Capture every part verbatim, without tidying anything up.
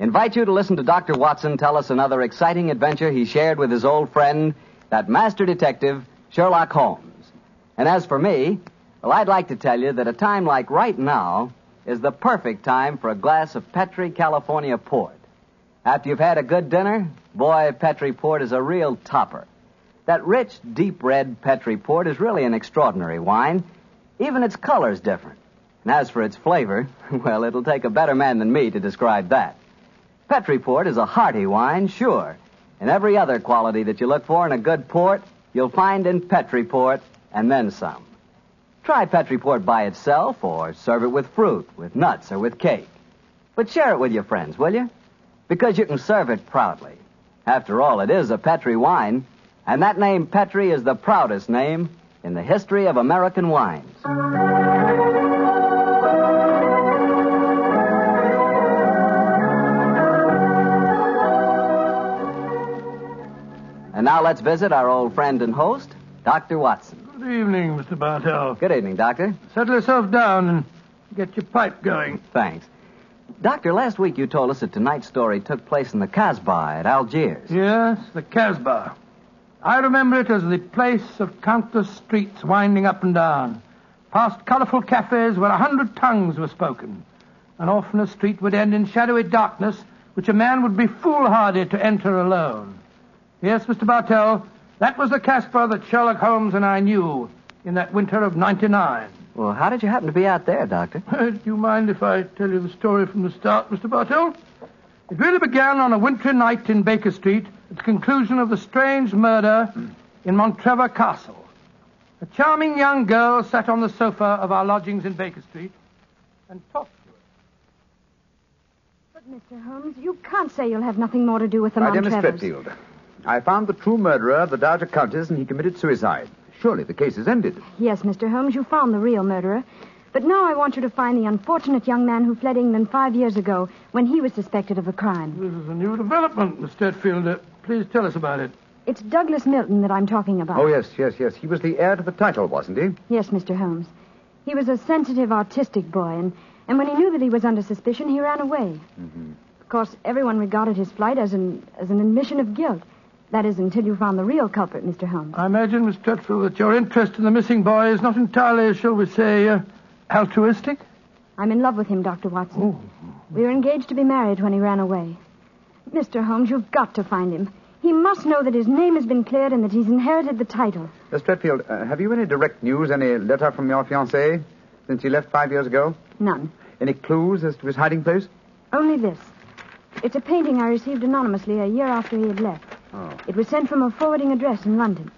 invite you to listen to Doctor Watson tell us another exciting adventure he shared with his old friend, that master detective, Sherlock Holmes. And as for me, well, I'd like to tell you that a time like right now is the perfect time for a glass of Petri California Port. After you've had a good dinner, boy, Petri Port is a real topper. That rich, deep red Petri Port is really an extraordinary wine. Even its color's different. And as for its flavor, well, it'll take a better man than me to describe that. Petri Port is a hearty wine, sure. And every other quality that you look for in a good port, you'll find in Petri Port, and then some. Try Petri Port by itself, or serve it with fruit, with nuts, or with cake. But share it with your friends, will you? Because you can serve it proudly. After all, it is a Petri wine, and that name Petri is the proudest name in the history of American wines. And now let's visit our old friend and host, Doctor Watson. Good evening, Mister Bartell. Good evening, Doctor. Settle yourself down and get your pipe going. Thanks. Doctor, last week you told us that tonight's story took place in the Casbah at Algiers. Yes, the Casbah. I remember it as the place of countless streets winding up and down, past colorful cafes where a hundred tongues were spoken. And often a street would end in shadowy darkness, which a man would be foolhardy to enter alone. Yes, Mister Bartell, that was the Casbah that Sherlock Holmes and I knew in that winter of ninety-nine. Well, how did you happen to be out there, Doctor? Uh, do you mind if I tell you the story from the start, Mister Bartell? It really began on a wintry night in Baker Street at the conclusion of the strange murder in Montrever Castle. A charming young girl sat on the sofa of our lodgings in Baker Street and talked. But, Mister Holmes, you can't say you'll have nothing more to do with the Montrevers. My dear Miss Fretfield, I found the true murderer of the Dowager Countess, and he committed suicide. Surely the case is ended. Yes, Mister Holmes, you found the real murderer. But now I want you to find the unfortunate young man who fled England five years ago when he was suspected of a crime. This is a new development, Miss Stedfield. Please tell us about it. It's Douglas Milton that I'm talking about. Oh, yes, yes, yes. He was the heir to the title, wasn't he? Yes, Mister Holmes. He was a sensitive, artistic boy, and, and when he knew that he was under suspicion, he ran away. Mm-hmm. Of course, everyone regarded his flight as an as an admission of guilt. That is, until you found the real culprit, Mister Holmes. I imagine, Miss Stutfield, that your interest in the missing boy is not entirely, shall we say, uh, altruistic? I'm in love with him, Doctor Watson. Ooh. We were engaged to be married when he ran away. Mister Holmes, you've got to find him. He must know that his name has been cleared and that he's inherited the title. Miss Stutfield, uh, have you any direct news, any letter from your fiancé since he left five years ago? None. Any clues as to his hiding place? Only this. It's a painting I received anonymously a year after he had left. Oh. It was sent from a forwarding address in London.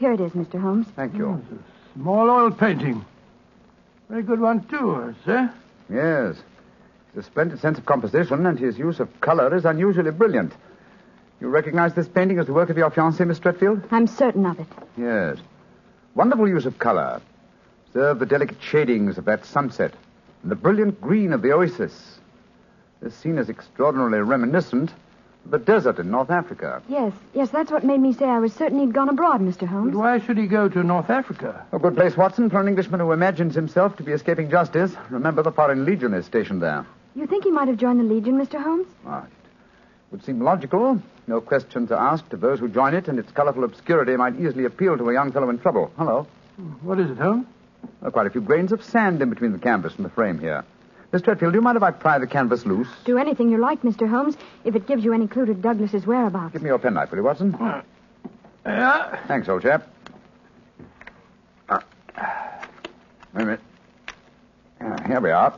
Here it is, Mister Holmes. Thank you. Oh, it's a small oil painting. Very good one, too, sir. Yes. It's a splendid sense of composition, and his use of color is unusually brilliant. You recognize this painting as the work of your fiancée, Miss Stretfield? I'm certain of it. Yes. Wonderful use of color. Observe the delicate shadings of that sunset and the brilliant green of the oasis. This scene is extraordinarily reminiscent. The desert in North Africa. Yes, yes, that's what made me say I was certain he'd gone abroad, Mister Holmes. But why should he go to North Africa? A good place, Watson, for an Englishman who imagines himself to be escaping justice. Remember, the Foreign Legion is stationed there. You think he might have joined the Legion, Mister Holmes? Right. Would seem logical. No questions are asked of those who join it, and its colorful obscurity might easily appeal to a young fellow in trouble. Hello. What is it, Holmes? Oh, quite a few grains of sand in between the canvas and the frame here. Miss Stretfield, do you mind if I pry the canvas loose? Do anything you like, Mister Holmes, if it gives you any clue to Douglas's whereabouts. Give me your penknife, will you, Watson? Uh, yeah. Thanks, old chap. Uh, wait a minute. Uh, here we are.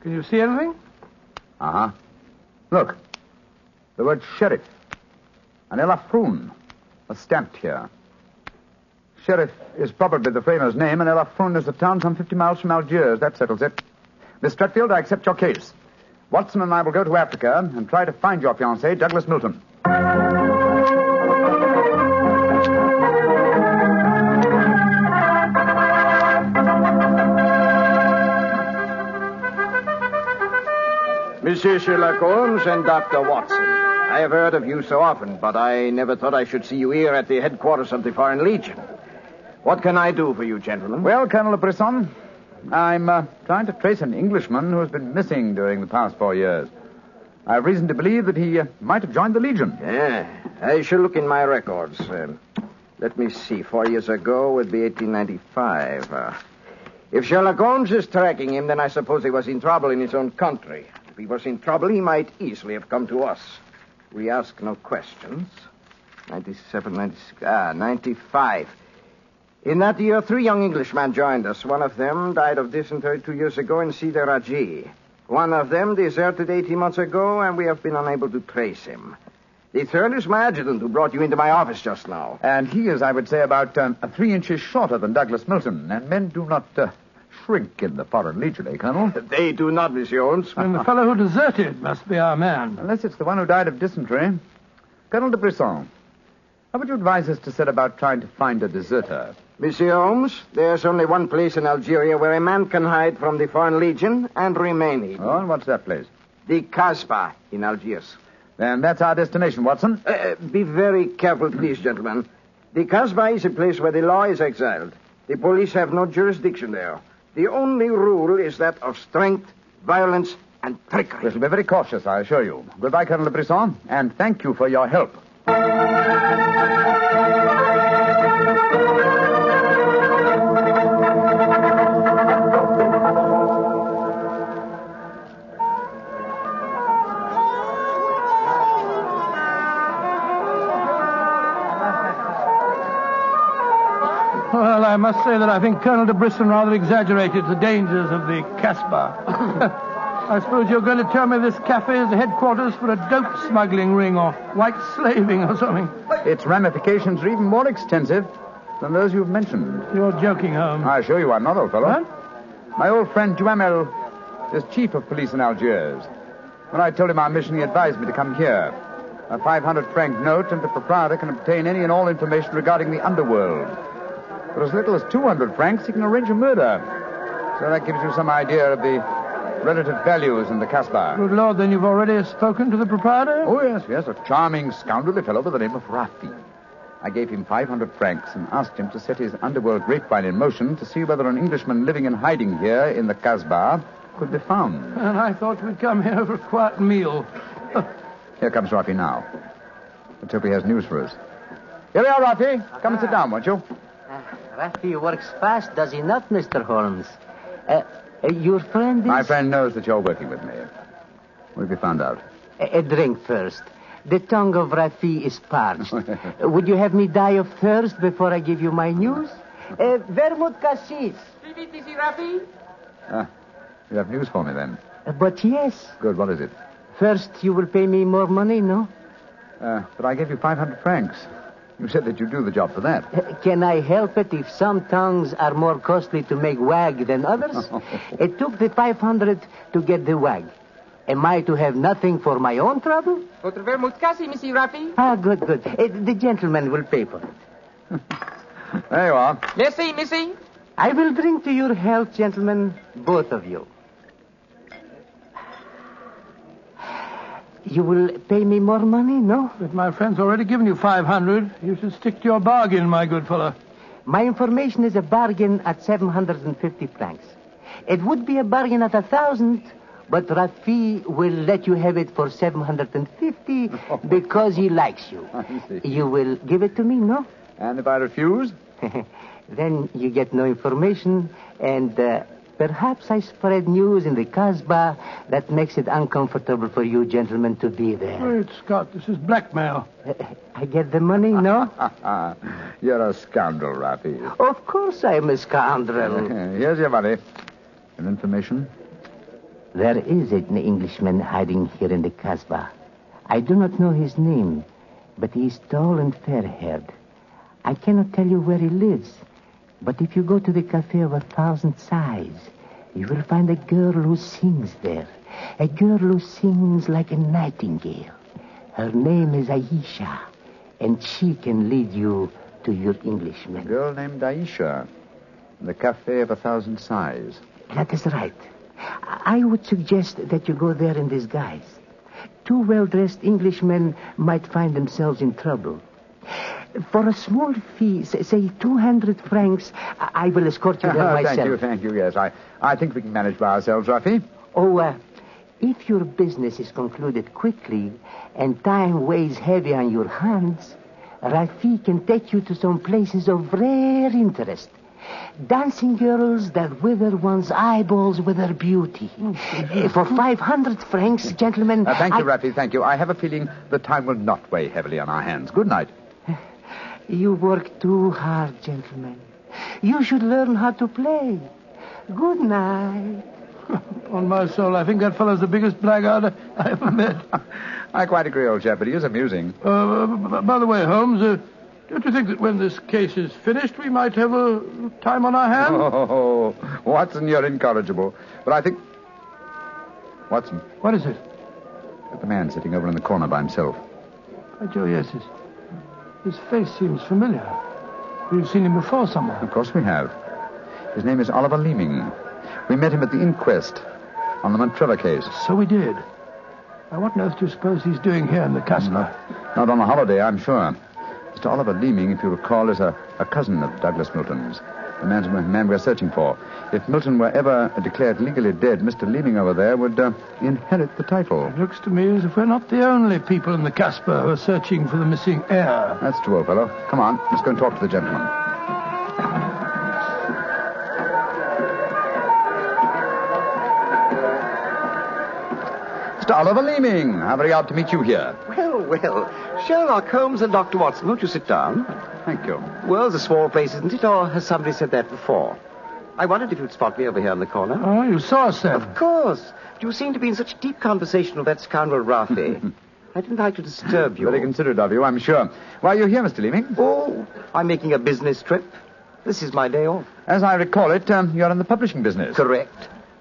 Can you see anything? Uh-huh. Look. The word sheriff. An El Afroon was stamped here. Sheriff is probably the framer's name, and El Afroon is a town some fifty miles from Algiers. That settles it. Miss Stretfield, I accept your case. Watson and I will go to Africa and try to find your fiancé, Douglas Milton. Monsieur Sherlock Holmes and Doctor Watson, I have heard of you so often, but I never thought I should see you here at the headquarters of the Foreign Legion. What can I do for you, gentlemen? Well, Colonel Le Brisson, I'm uh, trying to trace an Englishman who has been missing during the past four years. I have reason to believe that he uh, might have joined the Legion. Yeah, I shall look in my records. Uh, let me see, four years ago would be eighteen ninety-five. Uh, if Sherlock Holmes is tracking him, then I suppose he was in trouble in his own country. If he was in trouble, he might easily have come to us. We ask no questions. ninety-seven, ninety-six, ah, ninety-five. In that year, three young Englishmen joined us. One of them died of dysentery two years ago in Cider-Agi. One of them deserted eighteen months ago, and we have been unable to trace him. The third is my adjutant, who brought you into my office just now. And he is, I would say, about um, three inches shorter than Douglas Milton, and men do not... Uh... shrink in the Foreign Legion, eh, Colonel? They do not, Monsieur Holmes. And the fellow who deserted must be our man. Unless it's the one who died of dysentery. Colonel de Brisson, how would you advise us to set about trying to find a deserter? Monsieur Holmes, there's only one place in Algeria where a man can hide from the Foreign Legion and remain hidden. Oh, and what's that place? The Casbah in Algiers. Then that's our destination, Watson. Uh, be very careful, please, gentlemen. The Casbah is a place where the law is exiled. The police have no jurisdiction there. The only rule is that of strength, violence, and trickery. We shall be very cautious, I assure you. Goodbye, Colonel Le Brisson, and thank you for your help. I must say that I think Colonel de Brisson rather exaggerated the dangers of the Casbah. I suppose you're going to tell me this cafe is the headquarters for a dope smuggling ring or white slaving or something. Its ramifications are even more extensive than those you've mentioned. You're joking, Holmes. I assure you I'm not, old fellow. What? My old friend Duhamel is chief of police in Algiers. When I told him our mission, he advised me to come here. A five hundred franc note, and the proprietor can obtain any and all information regarding the underworld. For as little as two hundred francs, he can arrange a murder. So that gives you some idea of the relative values in the Casbah. Good Lord, then you've already spoken to the proprietor? Oh, yes, yes, a charming, scoundrelly fellow by the name of Rafi. I gave him five hundred francs and asked him to set his underworld grapevine in motion to see whether an Englishman living and hiding here in the Casbah could be found. And I thought we'd come here for a quiet meal. Here comes Rafi now. Let's hope he has news for us. Here we are, Rafi. Come and sit down, won't you? Uh, Rafi works fast, does he not, Mister Holmes? Uh, uh, your friend is... My friend knows that you're working with me. What have you found out? A, a drink first. The tongue of Rafi is parched. uh, would you have me die of thirst before I give you my news? Uh, vermouth cassis. C B T C, Rafi? Ah, you have news for me, then. Uh, but yes. Good, what is it? First, you will pay me more money, no? Uh, but I gave you five hundred francs. You said that you do the job for that. Can I help it if some tongues are more costly to make wag than others? It took the five hundred to get the wag. Am I to have nothing for my own trouble? Montrever Castle, Monsieur Rafi. Ah, good, good. It, the gentleman will pay for it. There you are. Merci, Missy. I will drink to your health, gentlemen, both of you. You will pay me more money, no? But my friend's already given you five hundred. You should stick to your bargain, my good fellow. My information is a bargain at seven hundred fifty francs. It would be a bargain at one thousand, but Rafi will let you have it for seven hundred fifty because he likes you. You will give it to me, no? And if I refuse? Then you get no information, and... Uh, Perhaps I spread news in the Casbah that makes it uncomfortable for you gentlemen to be there. Great Scott, this is blackmail. Uh, I get the money, no? You're a scoundrel, Rafi. Of course I'm a scoundrel. Here's your money. And information? There is an Englishman hiding here in the Casbah. I do not know his name, but he is tall and fair-haired. I cannot tell you where he lives. But if you go to the cafe of a thousand sighs, you will find a girl who sings there, a girl who sings like a nightingale. Her name is Aisha, and she can lead you to your Englishman. A girl named Aisha, in the Café of a Thousand Sighs. That is right. I would suggest that you go there in disguise. Two well-dressed Englishmen might find themselves in trouble. For a small fee, say two hundred francs, I will escort you there oh, myself. Thank you, thank you, yes. I, I think we can manage by ourselves, Rafi. Oh, uh, if your business is concluded quickly and time weighs heavy on your hands, Rafi can take you to some places of rare interest. Dancing girls that wither one's eyeballs with their beauty. For five hundred francs, gentlemen... Uh, thank you, I... Rafi, thank you. I have a feeling the time will not weigh heavily on our hands. Good night. You work too hard, gentlemen. You should learn how to play. Good night. On my soul, I think that fellow's the biggest blackguard I ever met. I quite agree, old chap, but he is amusing. Uh, by the way, Holmes, uh, don't you think that when this case is finished, we might have a time on our hands? Oh, Watson, you're incorrigible. But I think... Watson. What is it? Look, the man sitting over in the corner by himself. By Joe, yes, yes. His face seems familiar. We've seen him before somewhere. Of course we have. His name is Oliver Leeming. We met him at the inquest on the Montrever case. So we did. Now, what on earth do you suppose he's doing here in the castle? Mm, not on a holiday, I'm sure. Mister Oliver Leeming, if you recall, is a, a cousin of Douglas Milton's, the man, the man we're searching for. If Milton were ever declared legally dead, Mister Leeming over there would uh, inherit the title. It looks to me as if we're not the only people in the Casbah who are searching for the missing heir. That's true, old fellow. Come on, let's go and talk to the gentleman. Mister Oliver Leeming, I'm very glad to meet you here. Well, well, Sherlock Holmes and Doctor Watson, won't you sit down? Thank you. World's a small place, isn't it? Or has somebody said that before? I wondered if you'd spot me over here in the corner. Oh, you saw us, then. Of course. You seem to be in such deep conversation with that scoundrel Rafi. I didn't like to disturb you. Very considerate of you, I'm sure. Why are you here, Mister Leeming? Oh, I'm making a business trip. This is my day off. As I recall it, um, you're in the publishing business. Correct.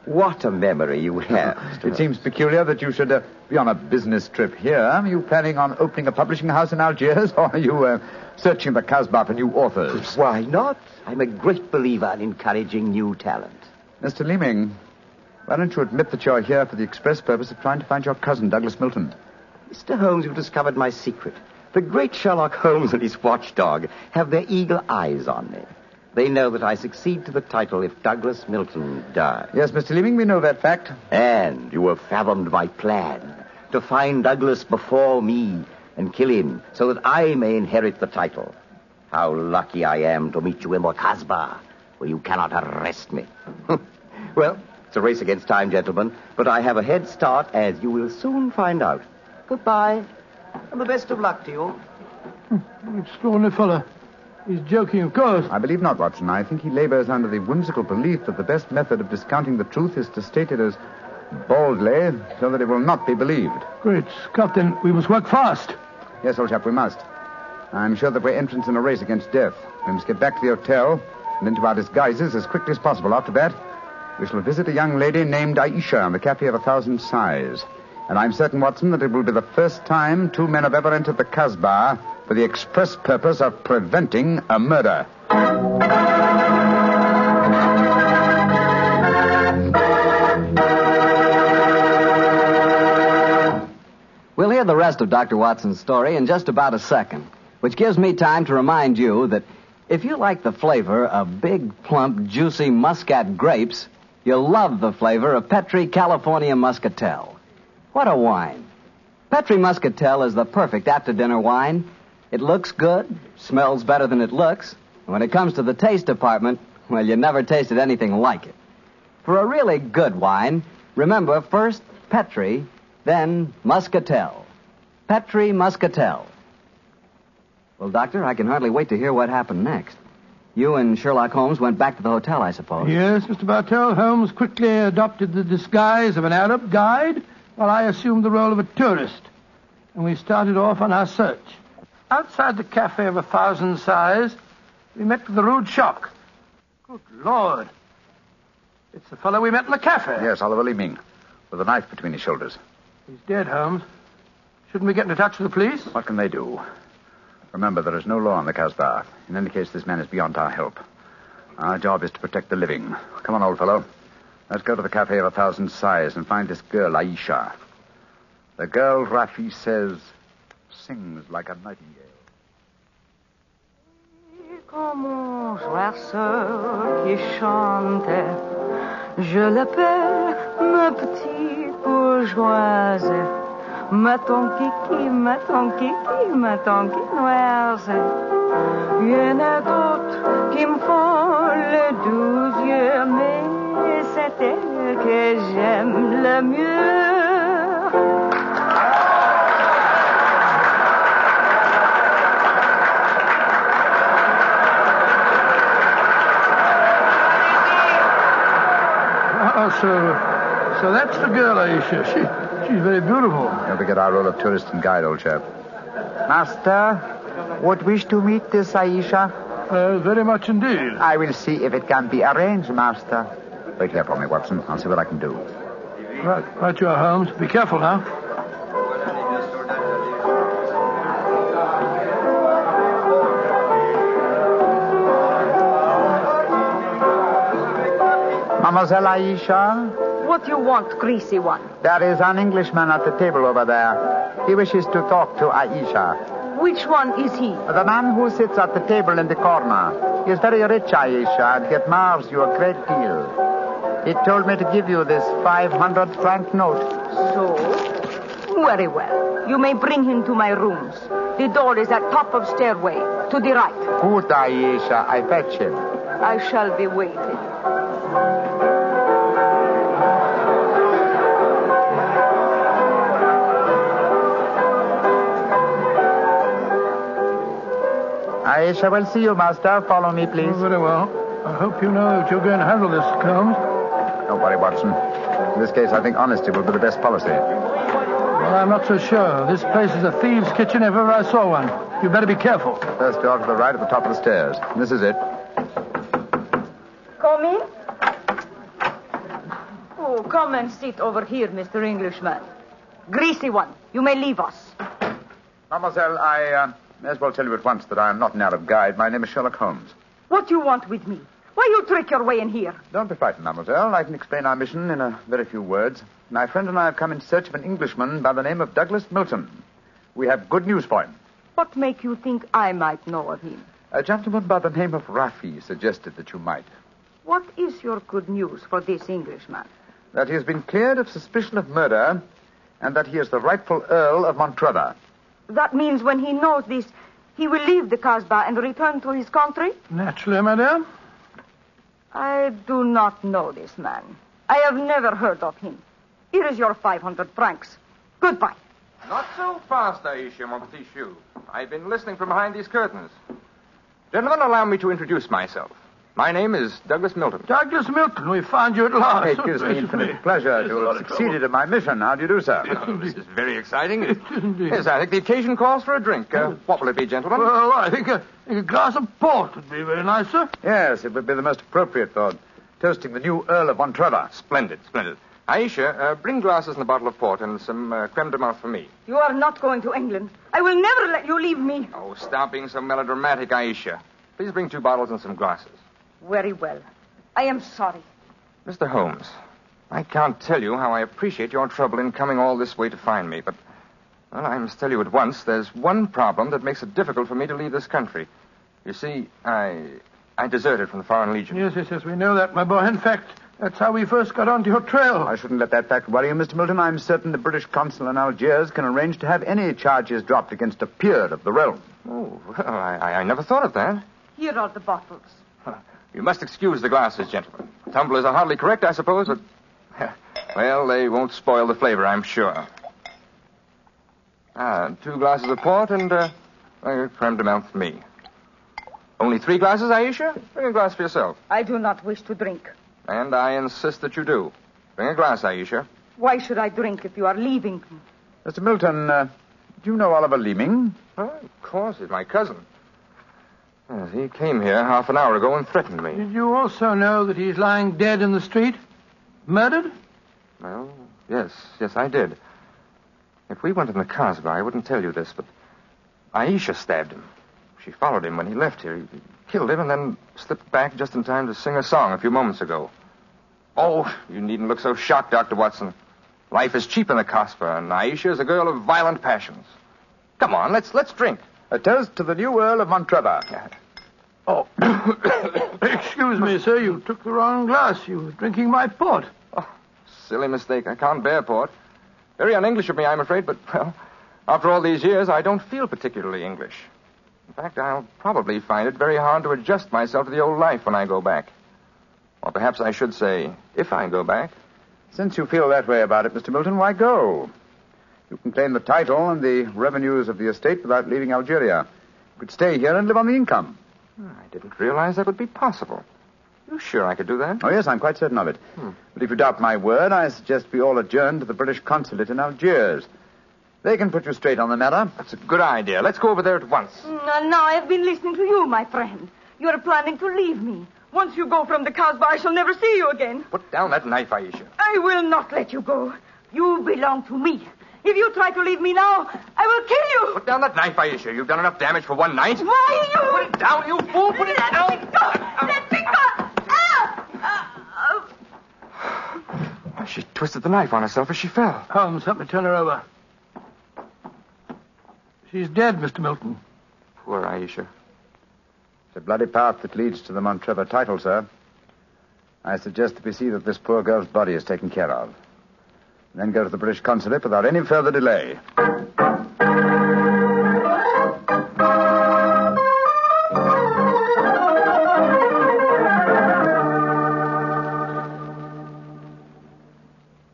What a memory you have. It seems peculiar that you should uh, be on a business trip here. Are you planning on opening a publishing house in Algiers, or are you... Uh, Searching the Casbah for new authors. Why not? I'm a great believer in encouraging new talent. Mister Leeming, why don't you admit that you're here for the express purpose of trying to find your cousin, Douglas Milton? Mister Holmes, you've discovered my secret. The great Sherlock Holmes and his watchdog have their eagle eyes on me. They know that I succeed to the title if Douglas Milton dies. Yes, Mister Leeming, we know that fact. And you have fathomed my plan to find Douglas before me and kill him, so that I may inherit the title. How lucky I am to meet you in the Casbah, where you cannot arrest me. Well, it's a race against time, gentlemen, but I have a head start, as you will soon find out. Goodbye, and the best of luck to you. Hmm, extraordinary fellow. He's joking, of course. I believe not, Watson. I think he labors under the whimsical belief that the best method of discounting the truth is to state it as boldly, so that it will not be believed. Great Scott, then we must work fast. Yes, old chap, we must. I'm sure that we're entrants in a race against death. We must get back to the hotel and into our disguises as quickly as possible. After that, we shall visit a young lady named Aisha in the Café of a Thousand Sighs. And I'm certain, Watson, that it will be the first time two men have ever entered the Casbah for the express purpose of preventing a murder. We'll hear the rest of Doctor Watson's story in just about a second, which gives me time to remind you that if you like the flavor of big, plump, juicy muscat grapes, you'll love the flavor of Petri California Muscatel. What a wine. Petri Muscatel is the perfect after-dinner wine. It looks good, smells better than it looks, and when it comes to the taste department, well, you never tasted anything like it. For a really good wine, remember first Petri, then Muscatel. Petri Muscatel. Well, Doctor, I can hardly wait to hear what happened next. You and Sherlock Holmes went back to the hotel, I suppose. Yes, Mister Bartell. Holmes quickly adopted the disguise of an Arab guide, while I assumed the role of a tourist. And we started off on our search. Outside the Café of a Thousand Sighs, we met with a rude shock. Good Lord. It's the fellow we met in the cafe. Yes, Oliver Leeming, with a knife between his shoulders. He's dead, Holmes. Shouldn't we get into touch with the police? What can they do? Remember, there is no law in the Casbah. In any case, this man is beyond our help. Our job is to protect the living. Come on, old fellow. Let's go to the Cafe of a Thousand Sighs and find this girl, Aisha. The girl, Rafi says, sings like a nightingale. Comme oiseau qui chante, je l'appelle ma petite bourgeoise, ma tonkiki, ma tonkiki, ma tonkinoise. Il y en a d'autres qui me font le doux yeux, mais c'est elle que j'aime le mieux. Oh, so, so that's the girl, Aisha. She, she's very beautiful. Here we get our role of tourist and guide, old chap. Master, would wish to meet this Aisha? Uh, very much indeed. I will see if it can be arranged, Master. Wait here for me, Watson. I'll see what I can do. Right, right you are, Holmes. Be careful now. Mademoiselle Aisha? What you want, greasy one? There is an Englishman at the table over there. He wishes to talk to Aisha. Which one is he? The man who sits at the table in the corner. He is very rich, Aisha, and he admires you a great deal. He told me to give you this five hundred franc note. So? Very well. You may bring him to my rooms. The door is at top of stairway, to the right. Good, Aisha. I fetch him. I shall be waiting. Aisha will see you, Master. Follow me, please. Oh, very well. I hope you know that you're going to handle this, Combs. Don't worry, Watson. In this case, I think honesty will be the best policy. Well, I'm not so sure. This place is a thieves' kitchen if ever I saw one. You better be careful. First door to the right at the top of the stairs. This is it. Come in. Oh, come and sit over here, Mister Englishman. Greasy one, you may leave us. Mademoiselle, I... Uh... May as well tell you at once that I am not an Arab guide. My name is Sherlock Holmes. What do you want with me? Why you trick your way in here? Don't be frightened, Mademoiselle. I can explain our mission in a very few words. My friend and I have come in search of an Englishman by the name of Douglas Milton. We have good news for him. What make you think I might know of him? A gentleman by the name of Rafi suggested that you might. What is your good news for this Englishman? That he has been cleared of suspicion of murder and that he is the rightful Earl of Montrever. That means when he knows this, he will leave the Casbah and return to his country? Naturally, madame. I do not know this man. I have never heard of him. Here is your five hundred francs. Goodbye. Not so fast, Aisha, mon petit chou. I've been listening from behind these curtains. Gentlemen, allow me to introduce myself. My name is Douglas Milton. Douglas Milton, we found you at last. It gives me infinite pleasure to have succeeded in my mission. How do you do, sir? Oh, this is very exciting. Yes, I think the occasion calls for a drink. Uh, what will it be, gentlemen? Well, I think a, a glass of port would be very nice, sir. Yes, it would be the most appropriate for toasting the new Earl of Montrever. Splendid, splendid. Aisha, uh, bring glasses and a bottle of port and some uh, creme de menthe for me. You are not going to England. I will never let you leave me. Oh, stop being so melodramatic, Aisha. Please bring two bottles and some glasses. Very well. I am sorry. Mister Holmes, I can't tell you how I appreciate your trouble in coming all this way to find me, but well, I must tell you at once there's one problem that makes it difficult for me to leave this country. You see, I I deserted from the Foreign Legion. Yes, yes, yes, we know that, my boy. In fact, that's how we first got onto your trail. I shouldn't let that fact worry you, Mister Milton. I'm certain the British consul in Algiers can arrange to have any charges dropped against a peer of the realm. Oh, well, I, I never thought of that. Here are the bottles. Huh. You must excuse the glasses, gentlemen. Tumblers are hardly correct, I suppose, but... Well, they won't spoil the flavor, I'm sure. Ah, two glasses of port and uh, a creme de menthe for me. Only three glasses, Aisha? Bring a glass for yourself. I do not wish to drink. And I insist that you do. Bring a glass, Aisha. Why should I drink if you are leaving me? Mister Milton, uh, do you know Oliver Leeming? Oh, of course, he's my cousin. Yes, he came here half an hour ago and threatened me. Did you also know that he's lying dead in the street? Murdered? Well, yes. Yes, I did. If we went in the Casbah, I wouldn't tell you this, but Aisha stabbed him. She followed him when he left here. He killed him and then slipped back just in time to sing a song a few moments ago. Oh, you needn't look so shocked, Doctor Watson. Life is cheap in the Casbah, and Aisha is a girl of violent passions. Come on, let's let's drink. A toast to the new Earl of Montrever. Oh, excuse me, sir, you took the wrong glass. You were drinking my port. Oh, silly mistake. I can't bear port. Very un-English of me, I'm afraid, but, well, after all these years, I don't feel particularly English. In fact, I'll probably find it very hard to adjust myself to the old life when I go back. Or perhaps I should say, if I go back. Since you feel that way about it, Mister Milton, why go? You can claim the title and the revenues of the estate without leaving Algeria. You could stay here and live on the income. I didn't realize that would be possible. Are you sure I could do that? Oh, yes, I'm quite certain of it. Hmm. But if you doubt my word, I suggest we all adjourn to the British consulate in Algiers. They can put you straight on the matter. That's a good idea. Let's go over there at once. Now, now I've been listening to you, my friend. You're planning to leave me. Once you go from the Casbah, I shall never see you again. Put down that knife, Aisha. I will not let you go. You belong to me. If you try to leave me now, I will kill you. Put down that knife, Aisha. You've done enough damage for one night. Why, you... Put it down, you fool. Put it let down. Let me go. Uh, let me go. Ah! Uh, uh... She twisted the knife on herself as she fell. Holmes, help me turn her over. She's dead, Mister Milton. Poor Aisha. It's a bloody path that leads to the Montrever title, sir. I suggest that we see that this poor girl's body is taken care of. And then go to the British consulate without any further delay.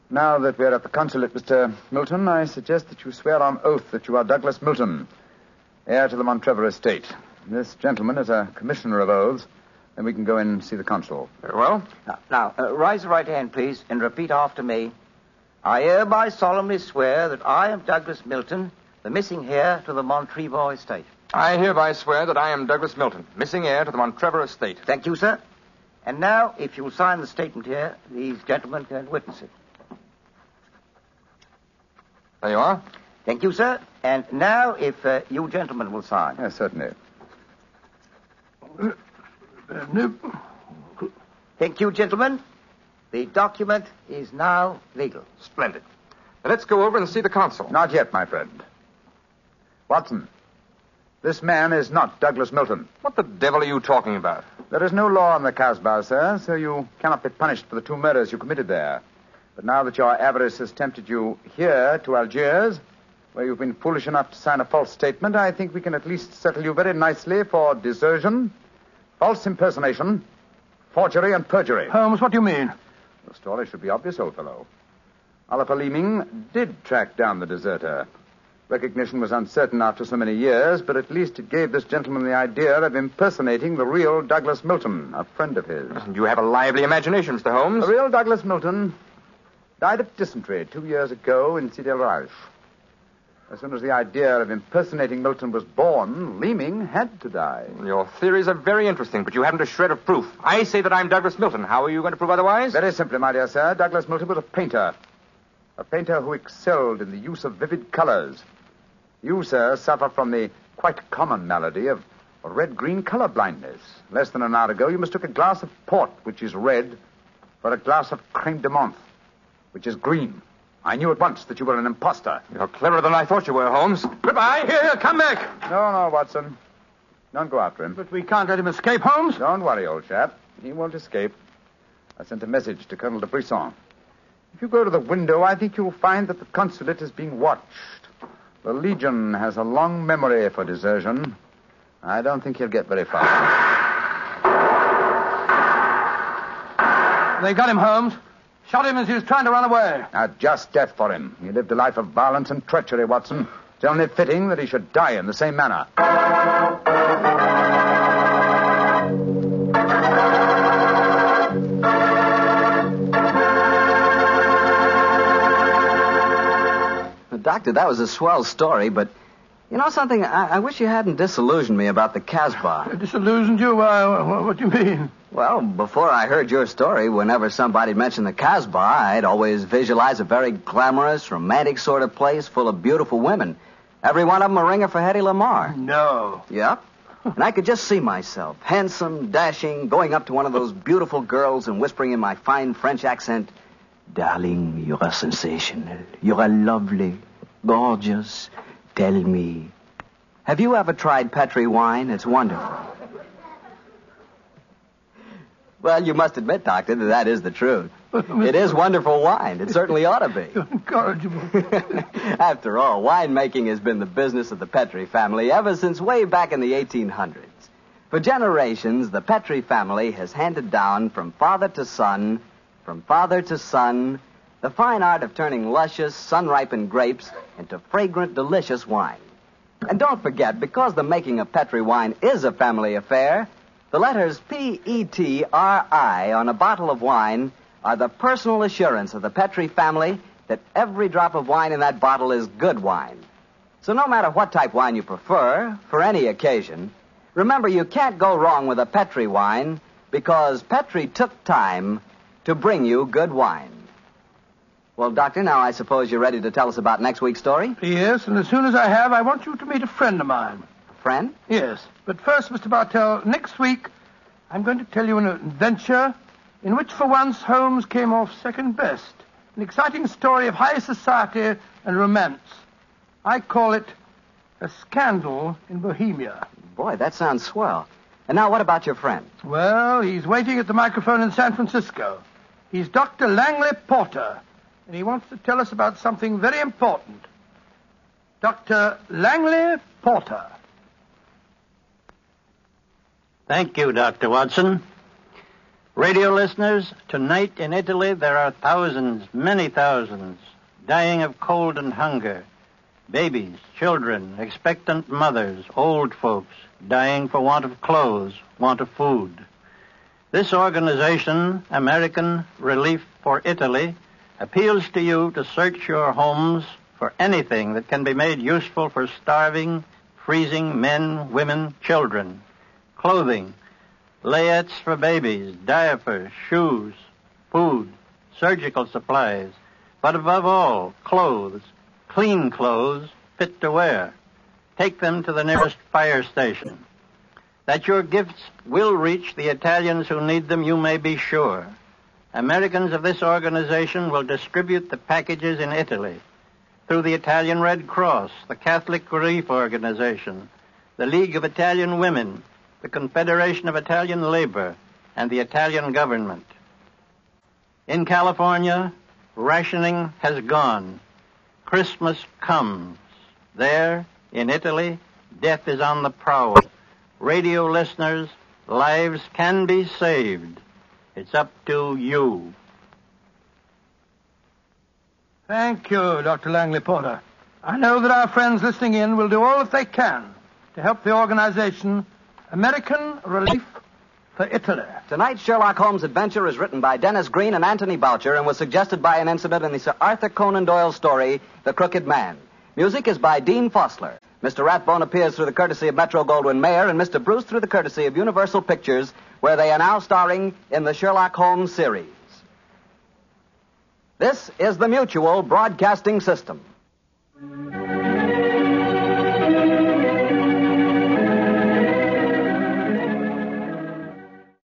Now that we're at the consulate, Mister Milton, I suggest that you swear on oath that you are Douglas Milton, heir to the Montrever estate. This gentleman is a commissioner of oaths. Then we can go in and see the consul. Very well. Now, now uh, raise the right hand, please, and repeat after me. I hereby solemnly swear that I am Douglas Milton, the missing heir to the Montrever estate. I hereby swear that I am Douglas Milton, missing heir to the Montrever estate. Thank you, sir. And now, if you'll sign the statement here, these gentlemen can witness it. There you are. Thank you, sir. And now, if uh, you gentlemen will sign. Yes, certainly. Thank you, gentlemen. The document is now legal. Splendid. Now let's go over and see the consul. Not yet, my friend. Watson, this man is not Douglas Milton. What the devil are you talking about? There is no law in the Casbah, sir, so you cannot be punished for the two murders you committed there. But now that your avarice has tempted you here to Algiers, where you've been foolish enough to sign a false statement, I think we can at least settle you very nicely for desertion, false impersonation, forgery, and perjury. Holmes, what do you mean? The story should be obvious, old fellow. Oliver Leeming did track down the deserter. Recognition was uncertain after so many years, but at least it gave this gentleman the idea of impersonating the real Douglas Milton, a friend of his. You have a lively imagination, Mister Holmes. The real Douglas Milton died of dysentery two years ago in Cid-el-Rouge. As soon as the idea of impersonating Milton was born, Leeming had to die. Your theories are very interesting, but you haven't a shred of proof. I say that I'm Douglas Milton. How are you going to prove otherwise? Very simply, my dear sir. Douglas Milton was a painter. A painter who excelled in the use of vivid colors. You, sir, suffer from the quite common malady of red-green color blindness. Less than an hour ago, you mistook a glass of port, which is red, for a glass of creme de menthe, which is green. I knew at once that you were an imposter. You're cleverer than I thought you were, Holmes. Goodbye. Here, here, come back. No, no, Watson. Don't go after him. But we can't let him escape, Holmes. Don't worry, old chap. He won't escape. I sent a message to Colonel Le Brisson. If you go to the window, I think you'll find that the consulate is being watched. The Legion has a long memory for desertion. I don't think he'll get very far. They got him, Holmes. Shot him as he was trying to run away. A just death for him. He lived a life of violence and treachery, Watson. It's only fitting that he should die in the same manner. Doctor, that was a swell story, but You know something? I, I wish you hadn't disillusioned me about the Casbah. Disillusioned you? Uh, what do you mean? Well, before I heard your story, whenever somebody mentioned the Casbah, I'd always visualize a very glamorous, romantic sort of place full of beautiful women. Every one of them a ringer for Hedy Lamarr. No. Yep. And I could just see myself, handsome, dashing, going up to one of those beautiful girls and whispering in my fine French accent, "Darling, you are sensational. You are lovely, gorgeous. Tell me, have you ever tried Petri wine? It's wonderful." Well, you must admit, Doctor, that that is the truth. It is wonderful wine. It certainly ought to be. You're incorrigible. After all, winemaking has been the business of the Petri family ever since way back in the eighteen hundreds. For generations, the Petri family has handed down from father to son, from father to son, the fine art of turning luscious, sun-ripened grapes into fragrant, delicious wine. And don't forget, because the making of Petri wine is a family affair, the letters P E T R I on a bottle of wine are the personal assurance of the Petri family that every drop of wine in that bottle is good wine. So no matter what type wine you prefer, for any occasion, remember you can't go wrong with a Petri wine because Petri took time to bring you good wine. Well, Doctor, now I suppose you're ready to tell us about next week's story? Yes, and as soon as I have, I want you to meet a friend of mine. A friend? Yes. But first, Mister Bartell, next week, I'm going to tell you an adventure in which, for once, Holmes came off second best. An exciting story of high society and romance. I call it A Scandal in Bohemia. Boy, that sounds swell. And now what about your friend? Well, he's waiting at the microphone in San Francisco. He's Doctor Langley Porter. And he wants to tell us about something very important. Doctor Langley Porter. Thank you, Doctor Watson. Radio listeners, tonight in Italy there are thousands, many thousands, dying of cold and hunger. Babies, children, expectant mothers, old folks, dying for want of clothes, want of food. This organization, American Relief for Italy, appeals to you to search your homes for anything that can be made useful for starving, freezing men, women, children. Clothing, layets for babies, diapers, shoes, food, surgical supplies, but above all, clothes, clean clothes, fit to wear. Take them to the nearest fire station. That your gifts will reach the Italians who need them, you may be sure. Americans of this organization will distribute the packages in Italy through the Italian Red Cross, the Catholic Relief Organization, the League of Italian Women, the Confederation of Italian Labor, and the Italian government. In California, rationing has gone. Christmas comes. There, in Italy, death is on the prowl. Radio listeners, lives can be saved. It's up to you. Thank you, Doctor Langley Porter. I know that our friends listening in will do all that they can to help the organization American Relief for Italy. Tonight's Sherlock Holmes adventure is written by Dennis Green and Anthony Boucher and was suggested by an incident in the Sir Arthur Conan Doyle story, The Crooked Man. Music is by Dean Fossler. Mister Rathbone appears through the courtesy of Metro-Goldwyn-Mayer and Mister Bruce through the courtesy of Universal Pictures, where they are now starring in the Sherlock Holmes series. This is the Mutual Broadcasting System.